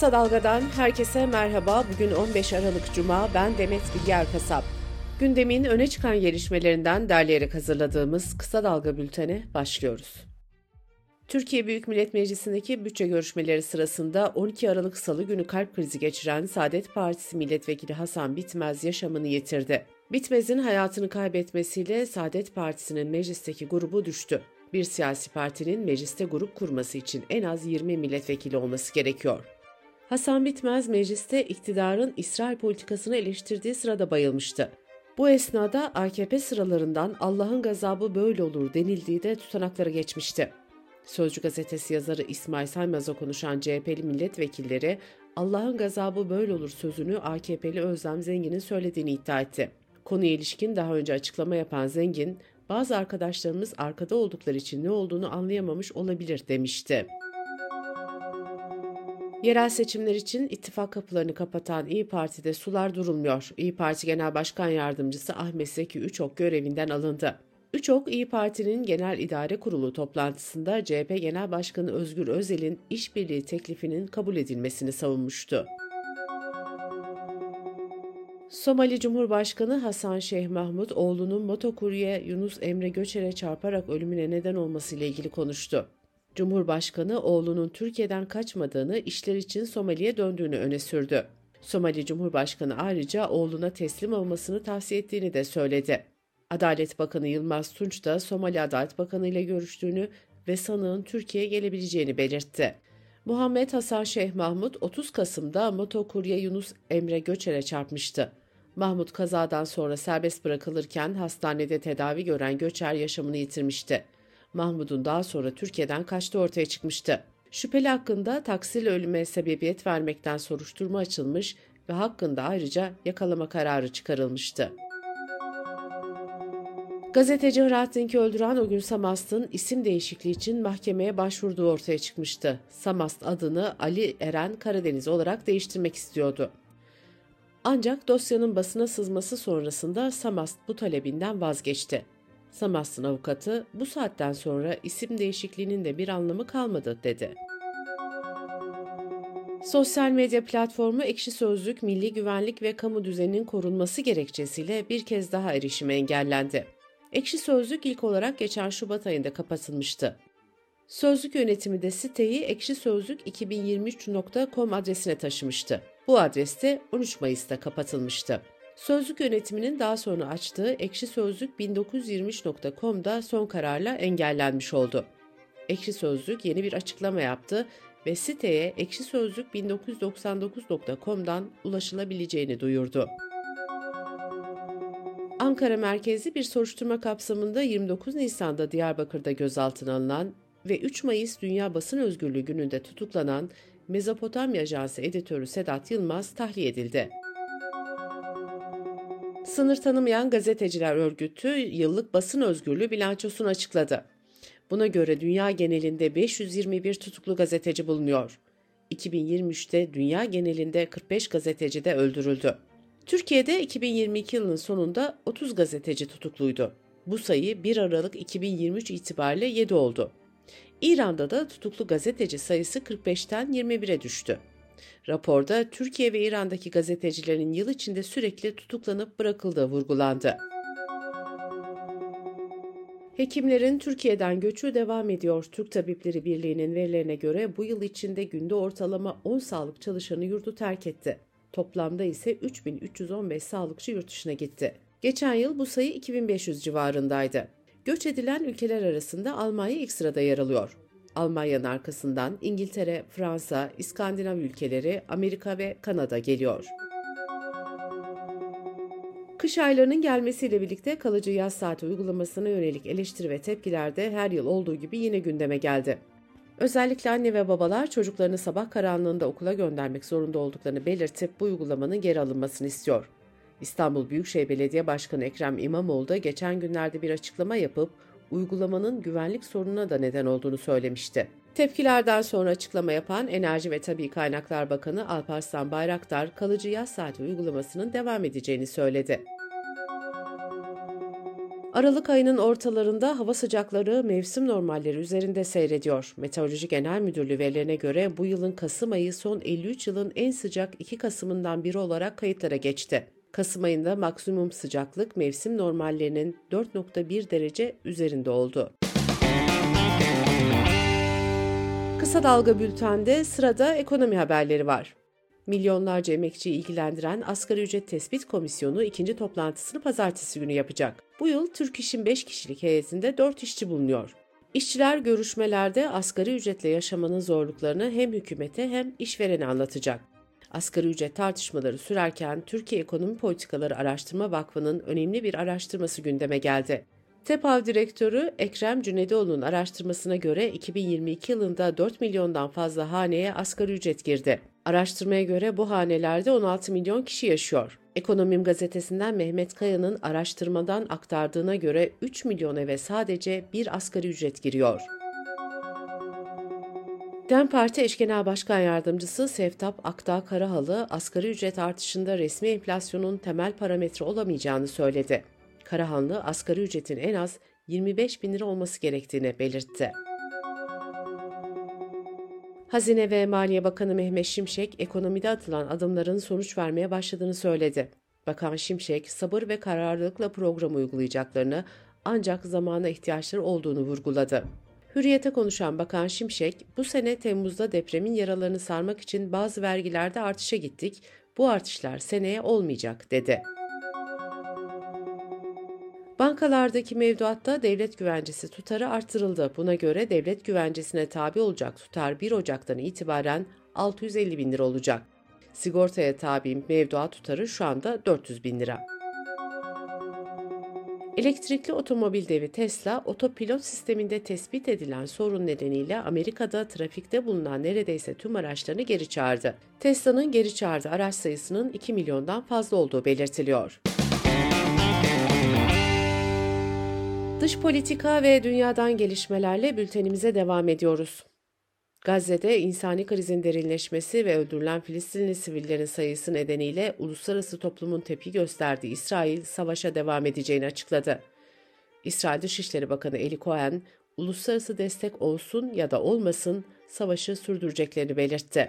Kısa Dalga'dan herkese merhaba. Bugün 15 Aralık Cuma, ben Demet Bilge Erkasap. Gündemin öne çıkan gelişmelerinden derleyerek hazırladığımız Kısa Dalga bültene başlıyoruz. Türkiye Büyük Millet Meclisi'ndeki bütçe görüşmeleri sırasında 12 Aralık Salı günü kalp krizi geçiren Saadet Partisi Milletvekili Hasan Bitmez yaşamını yitirdi. Bitmez'in hayatını kaybetmesiyle Saadet Partisi'nin meclisteki grubu düştü. Bir siyasi partinin mecliste grup kurması için en az 20 milletvekili olması gerekiyor. Hasan Bitmez mecliste iktidarın İsrail politikasını eleştirdiği sırada bayılmıştı. Bu esnada AKP sıralarından Allah'ın gazabı böyle olur denildiği de tutanaklara geçmişti. Sözcü gazetesi yazarı İsmail Saymaz'a konuşan CHP'li milletvekilleri Allah'ın gazabı böyle olur sözünü AKP'li Özlem Zengin'in söylediğini iddia etti. Konuya ilişkin daha önce açıklama yapan Zengin, "Bazı arkadaşlarımız arkada oldukları için ne olduğunu anlayamamış olabilir" demişti. Yerel seçimler için ittifak kapılarını kapatan İYİ Parti'de sular durulmuyor. İYİ Parti Genel Başkan Yardımcısı Ahmet Zeki Üçok görevinden alındı. Üçok, İYİ Parti'nin Genel İdare Kurulu toplantısında CHP Genel Başkanı Özgür Özel'in işbirliği teklifinin kabul edilmesini savunmuştu. Somali Cumhurbaşkanı Hasan Şeyh Mahmud, oğlunun motokurye Yunus Emre Göçer'e çarparak ölümüne neden olmasıyla ilgili konuştu. Cumhurbaşkanı, oğlunun Türkiye'den kaçmadığını, işler için Somali'ye döndüğünü öne sürdü. Somali Cumhurbaşkanı ayrıca oğluna teslim olmasını tavsiye ettiğini de söyledi. Adalet Bakanı Yılmaz Tunç da Somali Adalet Bakanı ile görüştüğünü ve sanığın Türkiye'ye gelebileceğini belirtti. Muhammed Hasan Şeyh Mahmud, 30 Kasım'da motokurye Yunus Emre Göçer'e çarpmıştı. Mahmud kazadan sonra serbest bırakılırken hastanede tedavi gören Göçer yaşamını yitirmişti. Mahmud'un daha sonra Türkiye'den kaçtığı ortaya çıkmıştı. Şüpheli hakkında taksiyle ölüme sebebiyet vermekten soruşturma açılmış ve hakkında ayrıca yakalama kararı çıkarılmıştı. Gazeteci Hrant Dink'i öldüren o gün Samast'ın isim değişikliği için mahkemeye başvurduğu ortaya çıkmıştı. Samast adını Ali Eren Karadeniz olarak değiştirmek istiyordu. Ancak dosyanın basına sızması sonrasında Samast bu talebinden vazgeçti. Samast'ın avukatı, "Bu saatten sonra isim değişikliğinin de bir anlamı kalmadı" dedi. Sosyal medya platformu Ekşi Sözlük, milli güvenlik ve kamu düzeninin korunması gerekçesiyle bir kez daha erişime engellendi. Ekşi Sözlük ilk olarak geçen Şubat ayında kapatılmıştı. Sözlük yönetimi de siteyi ekşisözlük2023.com adresine taşımıştı. Bu adreste 13 Mayıs'ta kapatılmıştı. Sözlük yönetiminin daha sonra açtığı Ekşi Sözlük 1923.com'da son kararla engellenmiş oldu. Ekşi Sözlük yeni bir açıklama yaptı ve siteye Ekşi Sözlük 1999.com'dan ulaşılabileceğini duyurdu. Ankara merkezli bir soruşturma kapsamında 29 Nisan'da Diyarbakır'da gözaltına alınan ve 3 Mayıs Dünya Basın Özgürlüğü gününde tutuklanan Mezopotamya Ajansı editörü Sedat Yılmaz tahliye edildi. Sınır tanımayan gazeteciler örgütü yıllık basın özgürlüğü bilançosunu açıkladı. Buna göre dünya genelinde 521 tutuklu gazeteci bulunuyor. 2023'te dünya genelinde 45 gazeteci de öldürüldü. Türkiye'de 2022 yılının sonunda 30 gazeteci tutukluydu. Bu sayı 1 Aralık 2023 itibariyle 7 oldu. İran'da da tutuklu gazeteci sayısı 45'ten 21'e düştü. Raporda Türkiye ve İran'daki gazetecilerin yıl içinde sürekli tutuklanıp bırakıldığı vurgulandı. Hekimlerin Türkiye'den göçü devam ediyor. Türk Tabipleri Birliği'nin verilerine göre bu yıl içinde günde ortalama 10 sağlık çalışanı yurdu terk etti. Toplamda ise 3.315 sağlıkçı yurt dışına gitti. Geçen yıl bu sayı 2.500 civarındaydı. Göç edilen ülkeler arasında Almanya ilk sırada yer alıyor. Almanya'nın arkasından İngiltere, Fransa, İskandinav ülkeleri, Amerika ve Kanada geliyor. Kış aylarının gelmesiyle birlikte kalıcı yaz saati uygulamasına yönelik eleştiri ve tepkiler de her yıl olduğu gibi yine gündeme geldi. Özellikle anne ve babalar çocuklarını sabah karanlığında okula göndermek zorunda olduklarını belirtip bu uygulamanın geri alınmasını istiyor. İstanbul Büyükşehir Belediye Başkanı Ekrem İmamoğlu da geçen günlerde bir açıklama yapıp uygulamanın güvenlik sorununa da neden olduğunu söylemişti. Tepkilerden sonra açıklama yapan Enerji ve Tabii Kaynaklar Bakanı Alparslan Bayraktar, kalıcı yaz saati uygulamasının devam edeceğini söyledi. Aralık ayının ortalarında hava sıcakları mevsim normalleri üzerinde seyrediyor. Meteoroloji Genel Müdürlüğü verilerine göre bu yılın Kasım ayı son 53 yılın en sıcak 2 Kasım'ından biri olarak kayıtlara geçti. Kasım ayında maksimum sıcaklık mevsim normallerinin 4.1 derece üzerinde oldu. Kısa Dalga Bülten'de sırada ekonomi haberleri var. Milyonlarca emekçiyi ilgilendiren Asgari Ücret Tespit Komisyonu ikinci toplantısını pazartesi günü yapacak. Bu yıl Türk İş'in 5 kişilik heyetinde 4 işçi bulunuyor. İşçiler görüşmelerde asgari ücretle yaşamanın zorluklarını hem hükümete hem işverene anlatacak. Asgari ücret tartışmaları sürerken Türkiye Ekonomi Politikaları Araştırma Vakfı'nın önemli bir araştırması gündeme geldi. TEPAV Direktörü Ekrem Cüneydoğlu'nun araştırmasına göre 2022 yılında 4 milyondan fazla haneye asgari ücret girdi. Araştırmaya göre bu hanelerde 16 milyon kişi yaşıyor. Ekonomim gazetesinden Mehmet Kaya'nın araştırmadan aktardığına göre 3 milyon eve sadece bir asgari ücret giriyor. DEM Parti Eş Genel Başkan Yardımcısı Sevtap Akdağ Karahalı, asgari ücret artışında resmi enflasyonun temel parametre olamayacağını söyledi. Karahanlı, asgari ücretin en az 25 bin lira olması gerektiğini belirtti. Hazine ve Maliye Bakanı Mehmet Şimşek, ekonomide atılan adımların sonuç vermeye başladığını söyledi. Bakan Şimşek, sabır ve kararlılıkla programı uygulayacaklarını, ancak zamana ihtiyaçları olduğunu vurguladı. Hürriyet'e konuşan Bakan Şimşek, "Bu sene Temmuz'da depremin yaralarını sarmak için bazı vergilerde artışa gittik, bu artışlar seneye olmayacak," dedi. Bankalardaki mevduatta devlet güvencesi tutarı artırıldı. Buna göre devlet güvencesine tabi olacak tutar 1 Ocak'tan itibaren 650 bin lira olacak. Sigortaya tabi mevduat tutarı şu anda 400 bin lira. Elektrikli otomobil devi Tesla, otopilot sisteminde tespit edilen sorun nedeniyle Amerika'da trafikte bulunan neredeyse tüm araçlarını geri çağırdı. Tesla'nın geri çağırdığı araç sayısının 2 milyondan fazla olduğu belirtiliyor. Dış politika ve dünyadan gelişmelerle bültenimize devam ediyoruz. Gazze'de insani krizin derinleşmesi ve öldürülen Filistinli sivillerin sayısı nedeniyle uluslararası toplumun tepki gösterdiği İsrail, savaşa devam edeceğini açıkladı. İsrail Dışişleri Bakanı Eli Cohen, uluslararası destek olsun ya da olmasın savaşı sürdüreceklerini belirtti.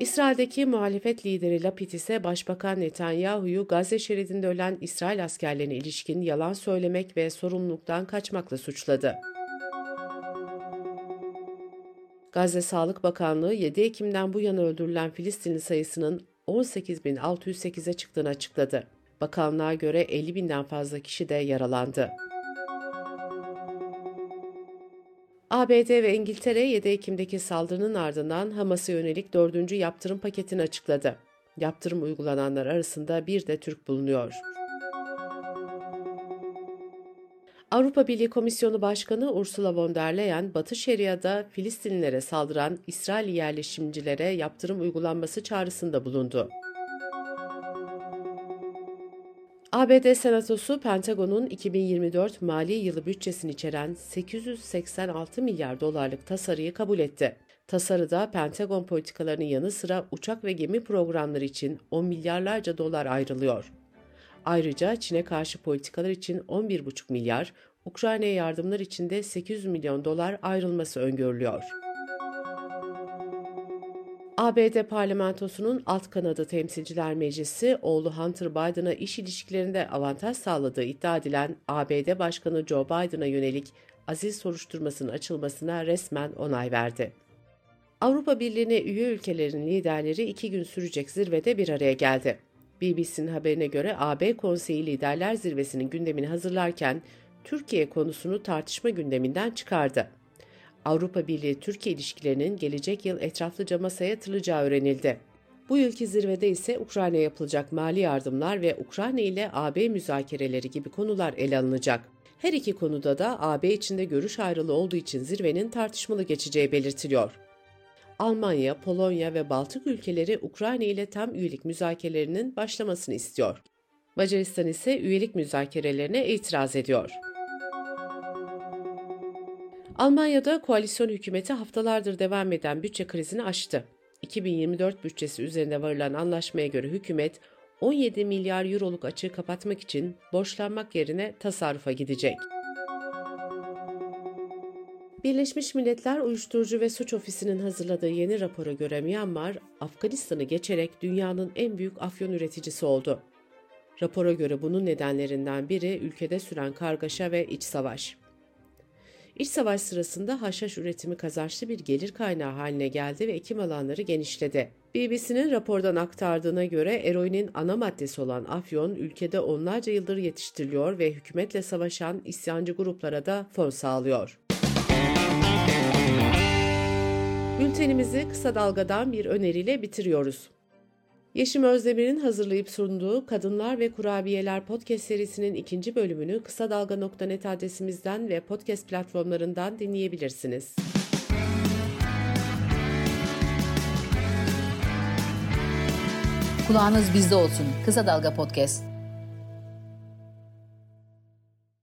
İsrail'deki muhalefet lideri Lapid ise Başbakan Netanyahu'yu Gazze şeridinde ölen İsrail askerlerine ilişkin yalan söylemek ve sorumluluktan kaçmakla suçladı. Gazze Sağlık Bakanlığı 7 Ekim'den bu yana öldürülen Filistinli sayısının 18.608'e çıktığını açıkladı. Bakanlığa göre 50.000'den fazla kişi de yaralandı. ABD ve İngiltere 7 Ekim'deki saldırının ardından Hamas'a yönelik 4. yaptırım paketini açıkladı. Yaptırım uygulananlar arasında bir de Türk bulunuyor. Avrupa Birliği Komisyonu Başkanı Ursula von der Leyen, Batı Şeria'da Filistinlilere saldıran İsrail yerleşimcilere yaptırım uygulanması çağrısında bulundu. ABD Senatosu, Pentagon'un 2024 mali yılı bütçesini içeren 886 milyar dolarlık tasarıyı kabul etti. Tasarıda Pentagon politikalarının yanı sıra uçak ve gemi programları için 10 milyarlarca dolar ayrılıyor. Ayrıca Çin'e karşı politikalar için 11,5 milyar, Ukrayna'ya yardımlar için de 800 milyon dolar ayrılması öngörülüyor. ABD Parlamentosu'nun alt kanadı Temsilciler Meclisi, oğlu Hunter Biden'a iş ilişkilerinde avantaj sağladığı iddia edilen ABD Başkanı Joe Biden'a yönelik azil soruşturmasının açılmasına resmen onay verdi. Avrupa Birliği'ne üye ülkelerin liderleri 2 gün sürecek zirvede bir araya geldi. BBC'nin haberine göre AB Konseyi Liderler Zirvesi'nin gündemini hazırlarken Türkiye konusunu tartışma gündeminden çıkardı. Avrupa Birliği-Türkiye ilişkilerinin gelecek yıl etraflıca masaya yatırılacağı öğrenildi. Bu yılki zirvede ise Ukrayna'ya yapılacak mali yardımlar ve Ukrayna ile AB müzakereleri gibi konular ele alınacak. Her iki konuda da AB içinde görüş ayrılığı olduğu için zirvenin tartışmalı geçeceği belirtiliyor. Almanya, Polonya ve Baltık ülkeleri Ukrayna ile tam üyelik müzakerelerinin başlamasını istiyor. Macaristan ise üyelik müzakerelerine itiraz ediyor. Almanya'da koalisyon hükümeti haftalardır devam eden bütçe krizini aştı. 2024 bütçesi üzerinde varılan anlaşmaya göre hükümet 17 milyar euroluk açığı kapatmak için borçlanmak yerine tasarrufa gidecek. Birleşmiş Milletler Uyuşturucu ve Suç Ofisi'nin hazırladığı yeni rapora göre Myanmar, Afganistan'ı geçerek dünyanın en büyük afyon üreticisi oldu. Rapora göre bunun nedenlerinden biri ülkede süren kargaşa ve iç savaş. İç savaş sırasında haşhaş üretimi kazançlı bir gelir kaynağı haline geldi ve ekim alanları genişledi. BBC'nin rapordan aktardığına göre eroinin ana maddesi olan afyon ülkede onlarca yıldır yetiştiriliyor ve hükümetle savaşan isyancı gruplara da fon sağlıyor. Bültenimizi kısa dalgadan bir öneriyle bitiriyoruz. Yeşim Özdemir'in hazırlayıp sunduğu Kadınlar ve Kurabiyeler podcast serisinin 2. bölümünü kısa dalga.net adresimizden ve podcast platformlarından dinleyebilirsiniz. Kulağınız bizde olsun. Kısa Dalga Podcast.